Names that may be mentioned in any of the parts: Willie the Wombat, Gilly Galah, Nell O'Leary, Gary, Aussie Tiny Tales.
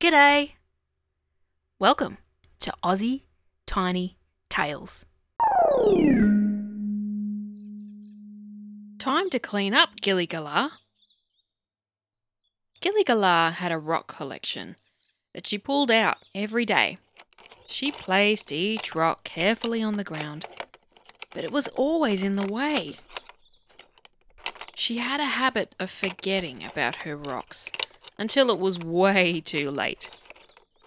G'day! Welcome to Aussie Tiny Tales. Time to clean up, Gilly Galah. Gilly Galah had a rock collection that she pulled out every day. She placed each rock carefully on the ground, but it was always in the way. She had a habit of forgetting about her rocks until it was way too late.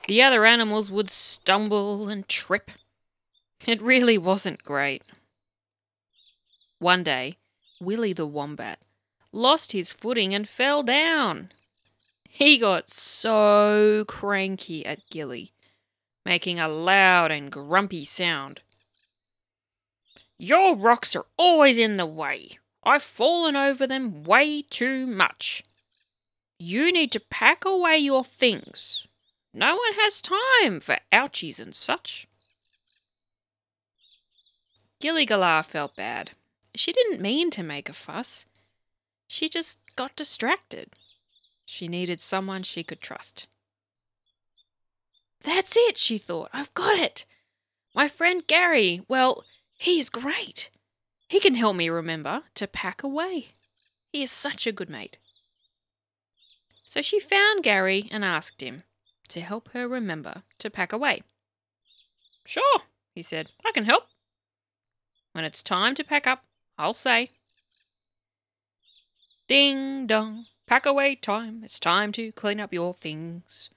The other animals would stumble and trip. It really wasn't great. One day, Willie the Wombat lost his footing and fell down. He got so cranky at Gilly, making a loud and grumpy sound. "Your rocks are always in the way. I've fallen over them way too much. You need to pack away your things. No one has time for ouchies and such." Gilly Galah felt bad. She didn't mean to make a fuss. She just got distracted. She needed someone she could trust. "That's it," she thought. "I've got it. My friend Gary, well, he's great. He can help me remember to pack away. He is such a good mate." So she found Gary and asked him to help her remember to pack away. "Sure," he said. "I can help. When it's time to pack up, I'll say, 'Ding dong, pack away time. It's time to clean up your things.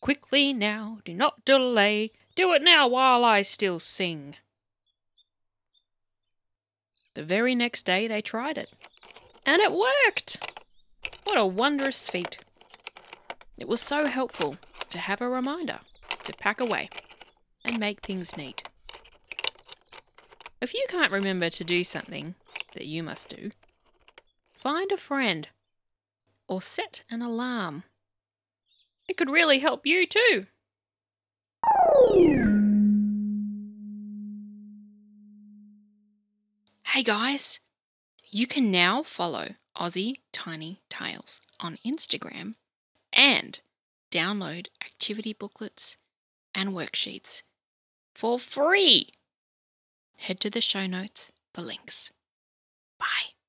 Quickly now, do not delay. Do it now while I still sing.'" The very next day they tried it, and it worked. What a wondrous feat. It was so helpful to have a reminder to pack away and make things neat. If you can't remember to do something that you must do, find a friend or set an alarm. It could really help you too. Hey guys, you can now follow Aussie Tiny Tales on Instagram and download activity booklets and worksheets for free. Head to the show notes for links. Bye.